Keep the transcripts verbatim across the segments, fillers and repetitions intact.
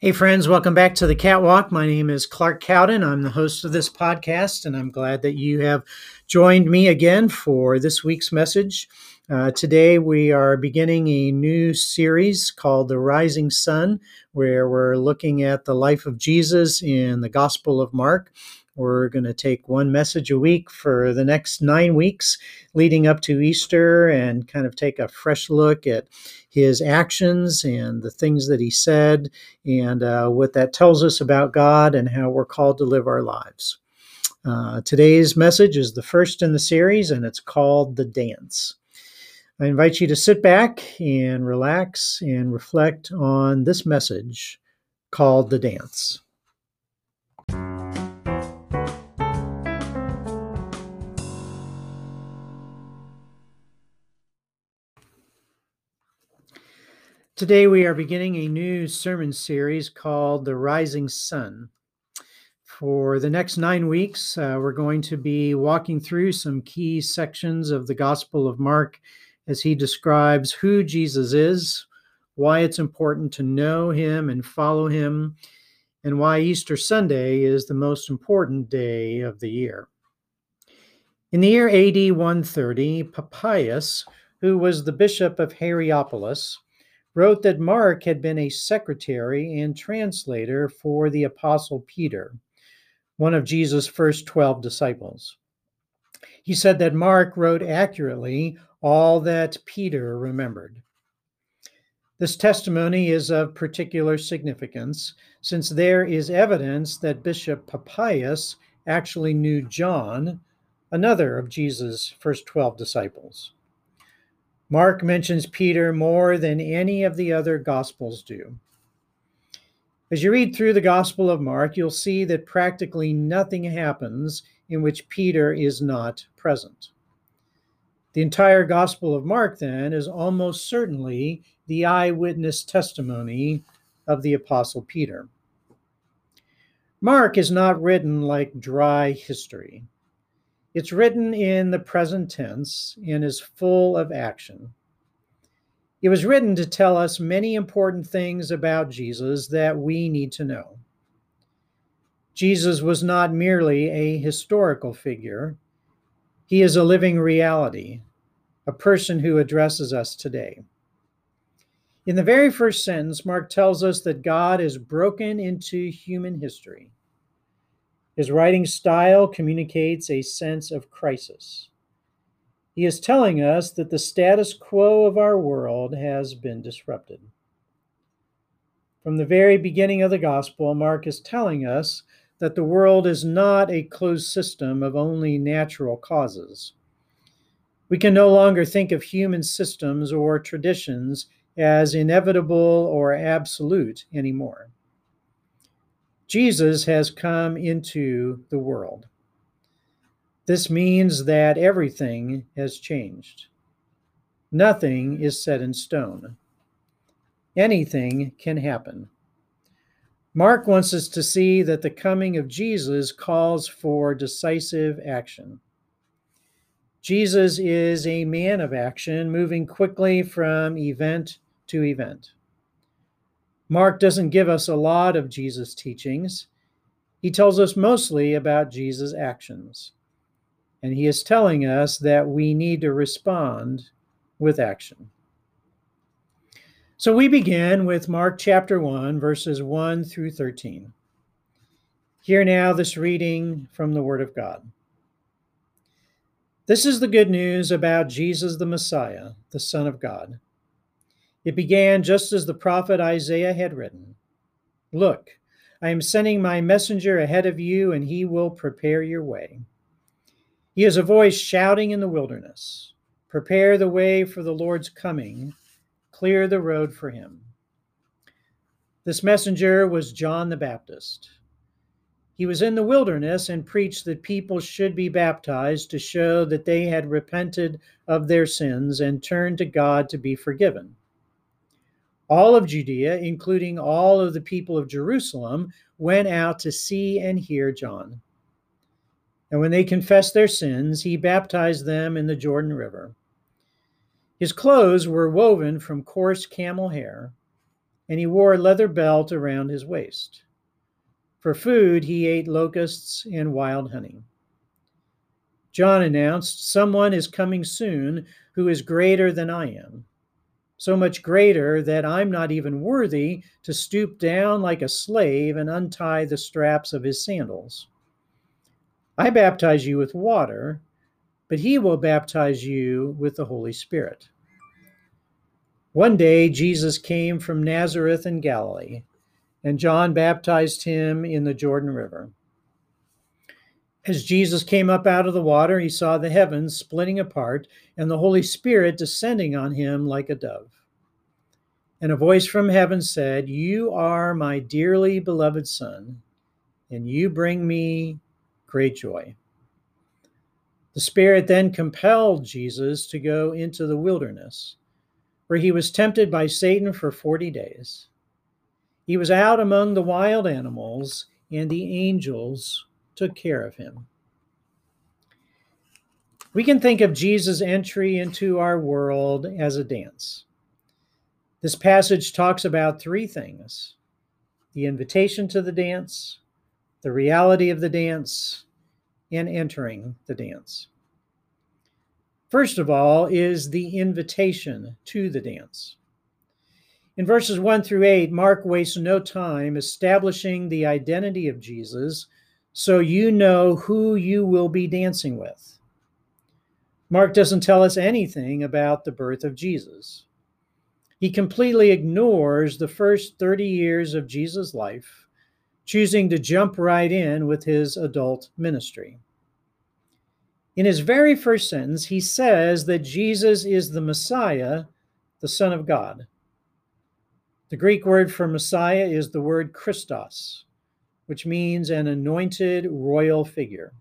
Hey friends, welcome back to The Catwalk. My name is Clark Cowden. I'm the host of this podcast, and I'm glad that you have joined me again for this week's message. Uh, today we are beginning a new series called The Rising Sun, where we're looking at the life of Jesus in the Gospel of Mark. We're going to take one message a week for the next nine weeks leading up to Easter and kind of take a fresh look at his actions and the things that he said and uh, what that tells us about God and how we're called to live our lives. Uh, today's message is the first in the series, and it's called The Dance. I invite you to sit back and relax and reflect on this message called The Dance. Today we are beginning a new sermon series called The Rising Sun. For the next nine weeks, uh, we're going to be walking through some key sections of the Gospel of Mark as he describes who Jesus is, why it's important to know him and follow him, and why Easter Sunday is the most important day of the year. In the year A D one thirty, Papias, who was the bishop of Hierapolis, wrote that Mark had been a secretary and translator for the Apostle Peter, one of Jesus' first twelve disciples. He said that Mark wrote accurately all that Peter remembered. This testimony is of particular significance, since there is evidence that Bishop Papias actually knew John, another of Jesus' first twelve disciples. Mark mentions Peter more than any of the other Gospels do. As you read through the Gospel of Mark, you'll see that practically nothing happens in which Peter is not present. The entire Gospel of Mark, then, is almost certainly the eyewitness testimony of the Apostle Peter. Mark is not written like dry history. It's written in the present tense and is full of action. It was written to tell us many important things about Jesus that we need to know. Jesus was not merely a historical figure. He is a living reality, a person who addresses us today. In the very first sentence, Mark tells us that God is broken into human history. His writing style communicates a sense of crisis. He is telling us that the status quo of our world has been disrupted. From the very beginning of the gospel, Mark is telling us that the world is not a closed system of only natural causes. We can no longer think of human systems or traditions as inevitable or absolute anymore. Jesus has come into the world. This means that everything has changed. Nothing is set in stone. Anything can happen. Mark wants us to see that the coming of Jesus calls for decisive action. Jesus is a man of action, moving quickly from event to event. Mark doesn't give us a lot of Jesus' teachings. He tells us mostly about Jesus' actions. And he is telling us that we need to respond with action. So we begin with Mark chapter one, verses one through thirteen. Hear now this reading from the Word of God. This is the good news about Jesus the Messiah, the Son of God. It began just as the prophet Isaiah had written. Look, I am sending my messenger ahead of you, and he will prepare your way. He is a voice shouting in the wilderness, prepare the way for the Lord's coming, clear the road for him. This messenger was John the Baptist. He was in the wilderness and preached that people should be baptized to show that they had repented of their sins and turned to God to be forgiven. All of Judea, including all of the people of Jerusalem, went out to see and hear John. And when they confessed their sins, he baptized them in the Jordan River. His clothes were woven from coarse camel hair, and he wore a leather belt around his waist. For food, he ate locusts and wild honey. John announced, "Someone is coming soon who is greater than I am, so much greater that I'm not even worthy to stoop down like a slave and untie the straps of his sandals. I baptize you with water, but he will baptize you with the Holy Spirit." One day, Jesus came from Nazareth in Galilee, and John baptized him in the Jordan River. As Jesus came up out of the water, he saw the heavens splitting apart and the Holy Spirit descending on him like a dove. And a voice from heaven said, "You are my dearly beloved Son, and you bring me great joy." The Spirit then compelled Jesus to go into the wilderness, where he was tempted by Satan for forty days. He was out among the wild animals, and the angels took care of him. We can think of Jesus' entry into our world as a dance. This passage talks about three things: the invitation to the dance, the reality of the dance, and entering the dance. First of all is the invitation to the dance. In verses one through eight, Mark wastes no time establishing the identity of Jesus, so you know who you will be dancing with. Mark doesn't tell us anything about the birth of Jesus. He completely ignores the first thirty years of Jesus' life, choosing to jump right in with his adult ministry. In his very first sentence, he says that Jesus is the Messiah, the Son of God. The Greek word for Messiah is the word Christos, which means an anointed royal figure.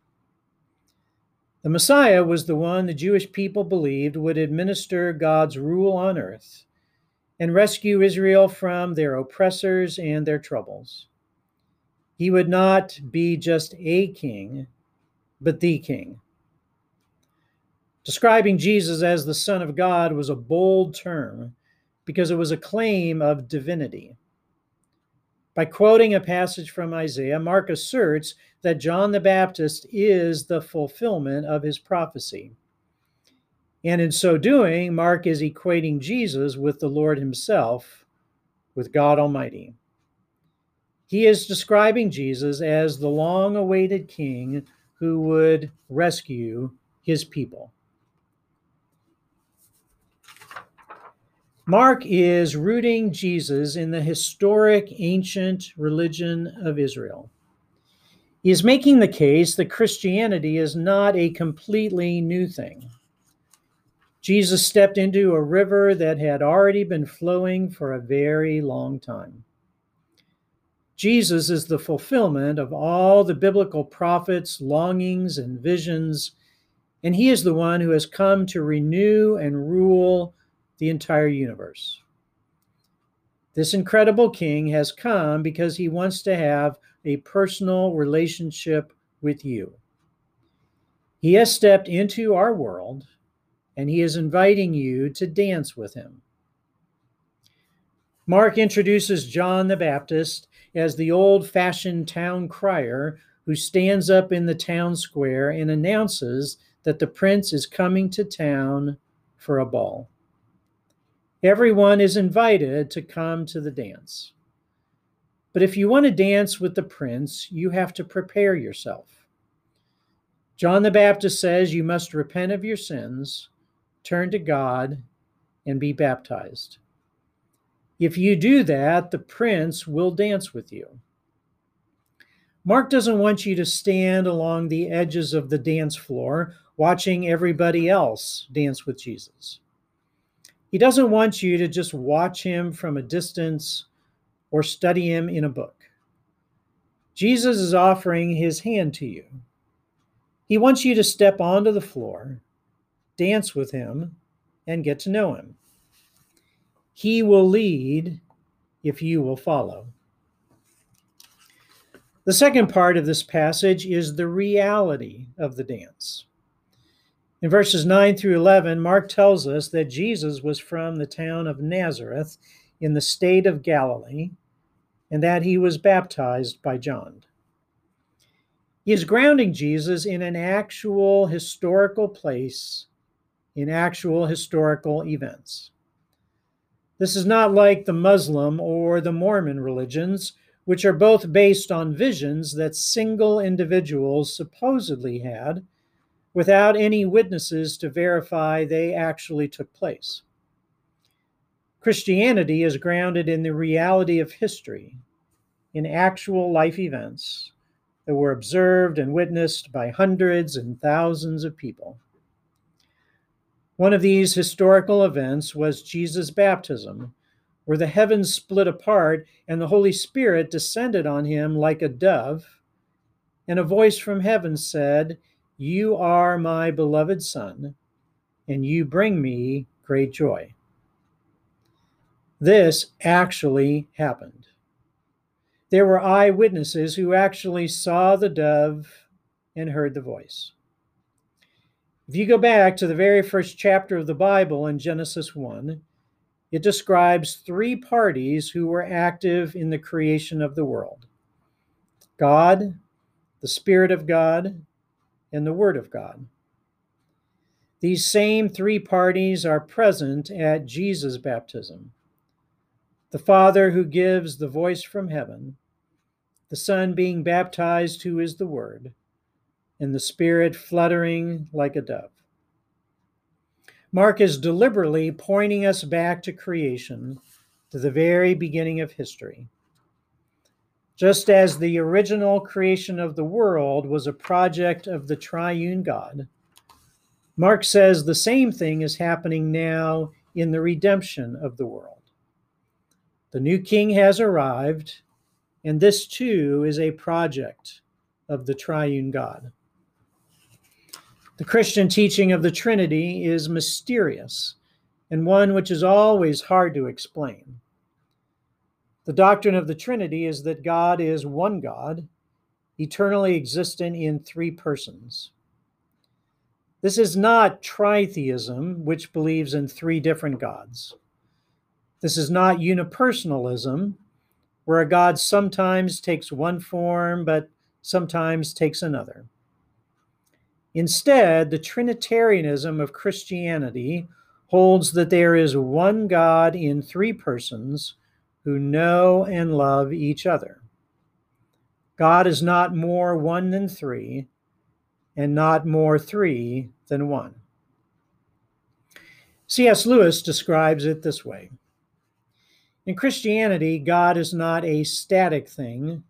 The Messiah was the one the Jewish people believed would administer God's rule on earth and rescue Israel from their oppressors and their troubles. He would not be just a king, but the king. Describing Jesus as the Son of God was a bold term because it was a claim of divinity. By quoting a passage from Isaiah, Mark asserts that John the Baptist is the fulfillment of his prophecy. And in so doing, Mark is equating Jesus with the Lord himself, with God Almighty. He is describing Jesus as the long-awaited king who would rescue his people. Mark is rooting Jesus in the historic ancient religion of Israel. He is making the case that Christianity is not a completely new thing. Jesus stepped into a river that had already been flowing for a very long time. Jesus is the fulfillment of all the biblical prophets' longings and visions, and he is the one who has come to renew and rule the entire universe. This incredible king has come because he wants to have a personal relationship with you. He has stepped into our world, and he is inviting you to dance with him. Mark introduces John the Baptist as the old-fashioned town crier who stands up in the town square and announces that the prince is coming to town for a ball. Everyone is invited to come to the dance. But if you want to dance with the prince, you have to prepare yourself. John the Baptist says you must repent of your sins, turn to God, and be baptized. If you do that, the prince will dance with you. Mark doesn't want you to stand along the edges of the dance floor, watching everybody else dance with Jesus. He doesn't want you to just watch him from a distance or study him in a book. Jesus is offering his hand to you. He wants you to step onto the floor, dance with him, and get to know him. He will lead if you will follow. The second part of this passage is the reality of the dance. In verses nine through eleven, Mark tells us that Jesus was from the town of Nazareth in the state of Galilee, and that he was baptized by John. He is grounding Jesus in an actual historical place, in actual historical events. This is not like the Muslim or the Mormon religions, which are both based on visions that single individuals supposedly had, without any witnesses to verify they actually took place. Christianity is grounded in the reality of history, in actual life events that were observed and witnessed by hundreds and thousands of people. One of these historical events was Jesus' baptism, where the heavens split apart and the Holy Spirit descended on him like a dove, and a voice from heaven said, "You are my beloved Son, and you bring me great joy." This actually happened. There were eyewitnesses who actually saw the dove and heard the voice. If you go back to the very first chapter of the Bible in Genesis one, it describes three parties who were active in the creation of the world: God, the Spirit of God, and the Word of God. These same three parties are present at Jesus' baptism: the Father who gives the voice from heaven, the Son being baptized who is the Word, and the Spirit fluttering like a dove. Mark is deliberately pointing us back to creation, to the very beginning of history. Just as the original creation of the world was a project of the triune God, Mark says the same thing is happening now in the redemption of the world. The new king has arrived, and this too is a project of the triune God. The Christian teaching of the Trinity is mysterious and one which is always hard to explain. The doctrine of the Trinity is that God is one God, eternally existent in three persons. This is not tritheism, which believes in three different gods. This is not unipersonalism, where a God sometimes takes one form but sometimes takes another. Instead, the Trinitarianism of Christianity holds that there is one God in three persons who know and love each other. God is not more one than three, and not more three than one. C S Lewis describes it this way: in Christianity, God is not a static thing,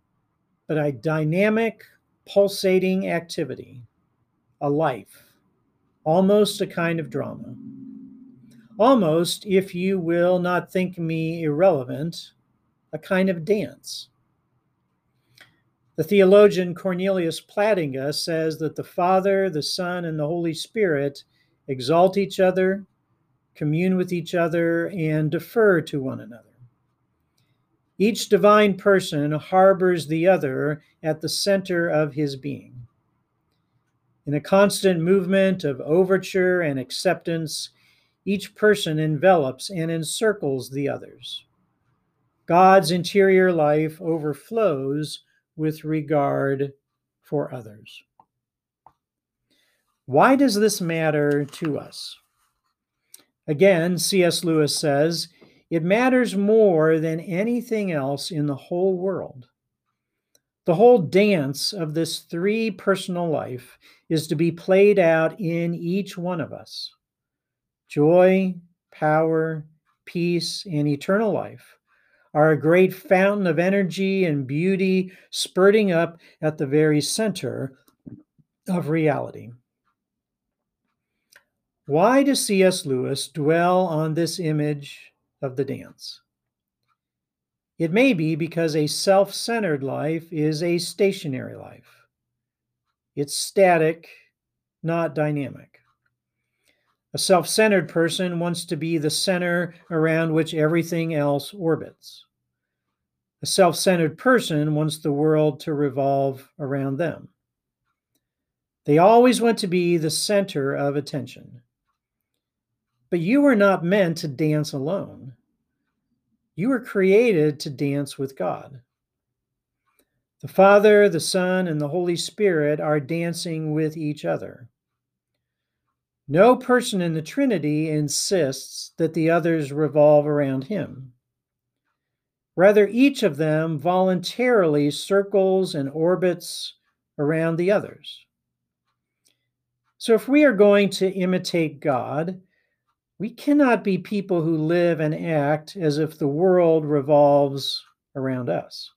but a dynamic, pulsating activity, a life, almost a kind of drama. Almost, if you will not think me irrelevant, a kind of dance. The theologian Cornelius Platinga says that the Father, the Son, and the Holy Spirit exalt each other, commune with each other, and defer to one another. Each divine person harbors the other at the center of his being. In a constant movement of overture and acceptance, each person envelops and encircles the others. God's interior life overflows with regard for others. Why does this matter to us? Again, C S Lewis says, it matters more than anything else in the whole world. The whole dance of this three-personal life is to be played out in each one of us. Joy, power, peace, and eternal life are a great fountain of energy and beauty spurting up at the very center of reality. Why does C S Lewis dwell on this image of the dance? It may be because a self-centered life is a stationary life. It's static, not dynamic. A self-centered person wants to be the center around which everything else orbits. A self-centered person wants the world to revolve around them. They always want to be the center of attention. But you were not meant to dance alone. You were created to dance with God. The Father, the Son, and the Holy Spirit are dancing with each other. No person in the Trinity insists that the others revolve around him. Rather, each of them voluntarily circles and orbits around the others. So if we are going to imitate God, we cannot be people who live and act as if the world revolves around us.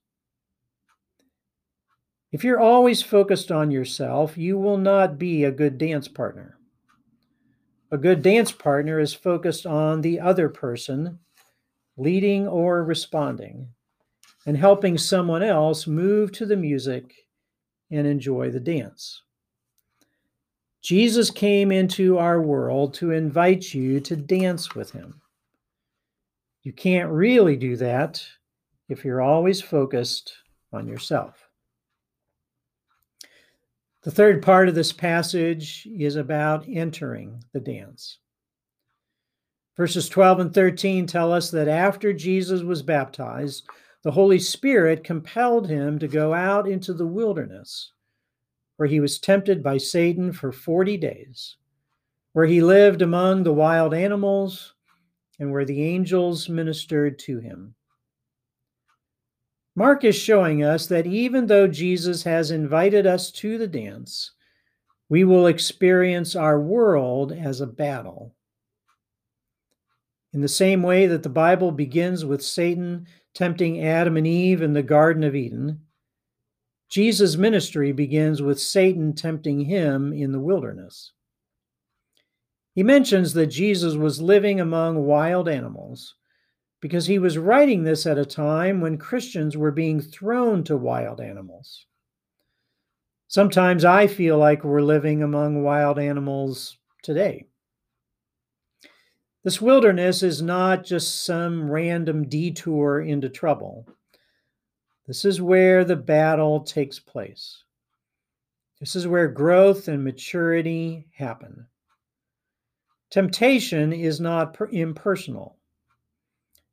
If you're always focused on yourself, you will not be a good dance partner. A good dance partner is focused on the other person, leading or responding, and helping someone else move to the music and enjoy the dance. Jesus came into our world to invite you to dance with him. You can't really do that if you're always focused on yourself. The third part of this passage is about entering the dance. Verses twelve and thirteen tell us that after Jesus was baptized, the Holy Spirit compelled him to go out into the wilderness, where he was tempted by Satan for forty days, where he lived among the wild animals, and where the angels ministered to him. Mark is showing us that even though Jesus has invited us to the dance, we will experience our world as a battle. In the same way that the Bible begins with Satan tempting Adam and Eve in the Garden of Eden, Jesus' ministry begins with Satan tempting him in the wilderness. He mentions that Jesus was living among wild animals because he was writing this at a time when Christians were being thrown to wild animals. Sometimes I feel like we're living among wild animals today. This wilderness is not just some random detour into trouble. This is where the battle takes place. This is where growth and maturity happen. Temptation is not impersonal.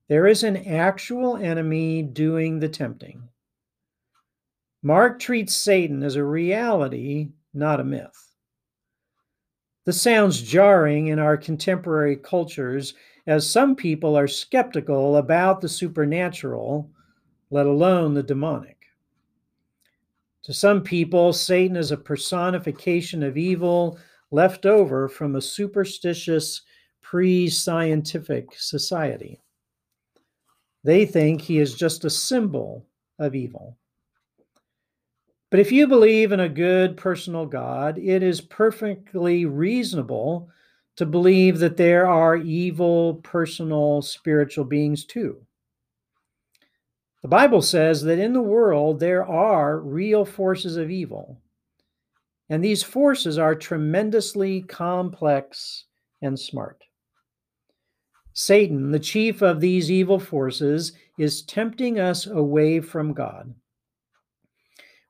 There is an actual enemy doing the tempting. Mark treats Satan as a reality, not a myth. This sounds jarring in our contemporary cultures, as some people are skeptical about the supernatural, let alone the demonic. To some people, Satan is a personification of evil left over from a superstitious, pre-scientific society. They think he is just a symbol of evil. But if you believe in a good personal God, it is perfectly reasonable to believe that there are evil personal spiritual beings too. The Bible says that in the world there are real forces of evil, and these forces are tremendously complex and smart. Satan, the chief of these evil forces, is tempting us away from God.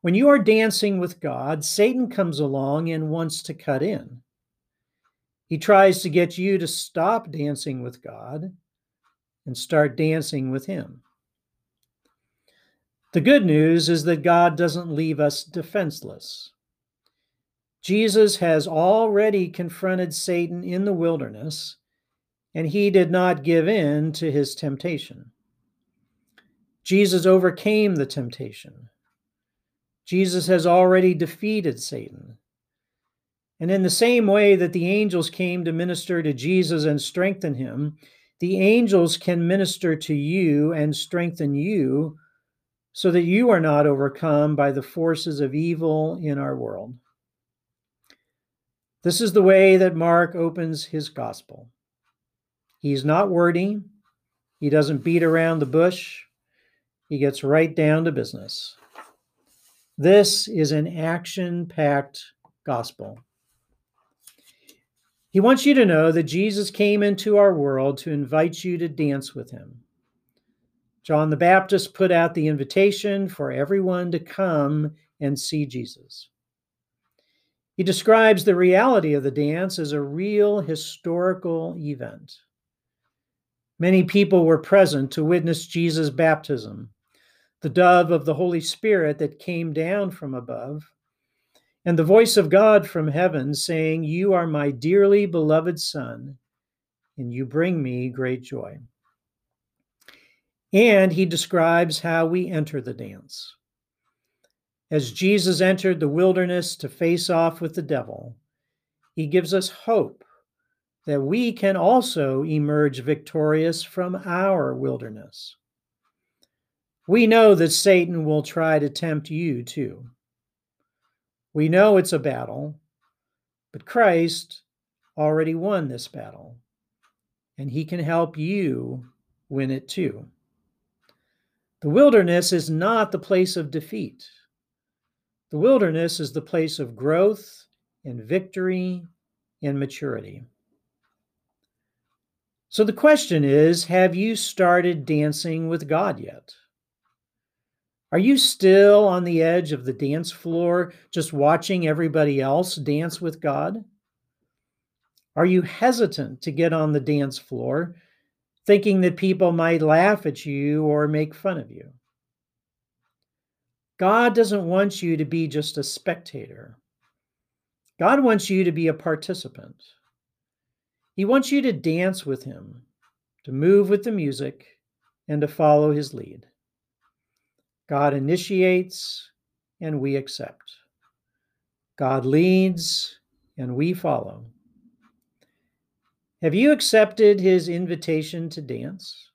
When you are dancing with God, Satan comes along and wants to cut in. He tries to get you to stop dancing with God and start dancing with him. The good news is that God doesn't leave us defenseless. Jesus has already confronted Satan in the wilderness, and he did not give in to his temptation. Jesus overcame the temptation. Jesus has already defeated Satan. And in the same way that the angels came to minister to Jesus and strengthen him, the angels can minister to you and strengthen you, so that you are not overcome by the forces of evil in our world. This is the way that Mark opens his gospel. He's not wordy. He doesn't beat around the bush. He gets right down to business. This is an action-packed gospel. He wants you to know that Jesus came into our world to invite you to dance with him. John the Baptist put out the invitation for everyone to come and see Jesus. He describes the reality of the dance as a real historical event. Many people were present to witness Jesus' baptism, the dove of the Holy Spirit that came down from above, and the voice of God from heaven saying, "You are my dearly beloved Son, and you bring me great joy." And he describes how we enter the dance. As Jesus entered the wilderness to face off with the devil, he gives us hope that we can also emerge victorious from our wilderness. We know that Satan will try to tempt you too. We know it's a battle, but Christ already won this battle, and he can help you win it too. The wilderness is not the place of defeat. The wilderness is the place of growth and victory and maturity. So the question is, have you started dancing with God yet? Are you still on the edge of the dance floor, just watching everybody else dance with God? Are you hesitant to get on the dance floor, thinking that people might laugh at you or make fun of you? God doesn't want you to be just a spectator. God wants you to be a participant. He wants you to dance with him, to move with the music, and to follow his lead. God initiates, and we accept. God leads, and we follow. Have you accepted his invitation to dance?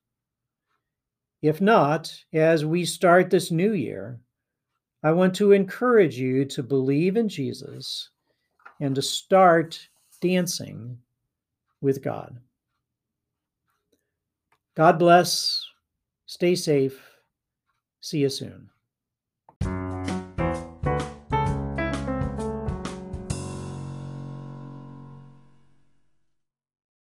If not, as we start this new year, I want to encourage you to believe in Jesus and to start dancing with God. God bless. Stay safe. See you soon.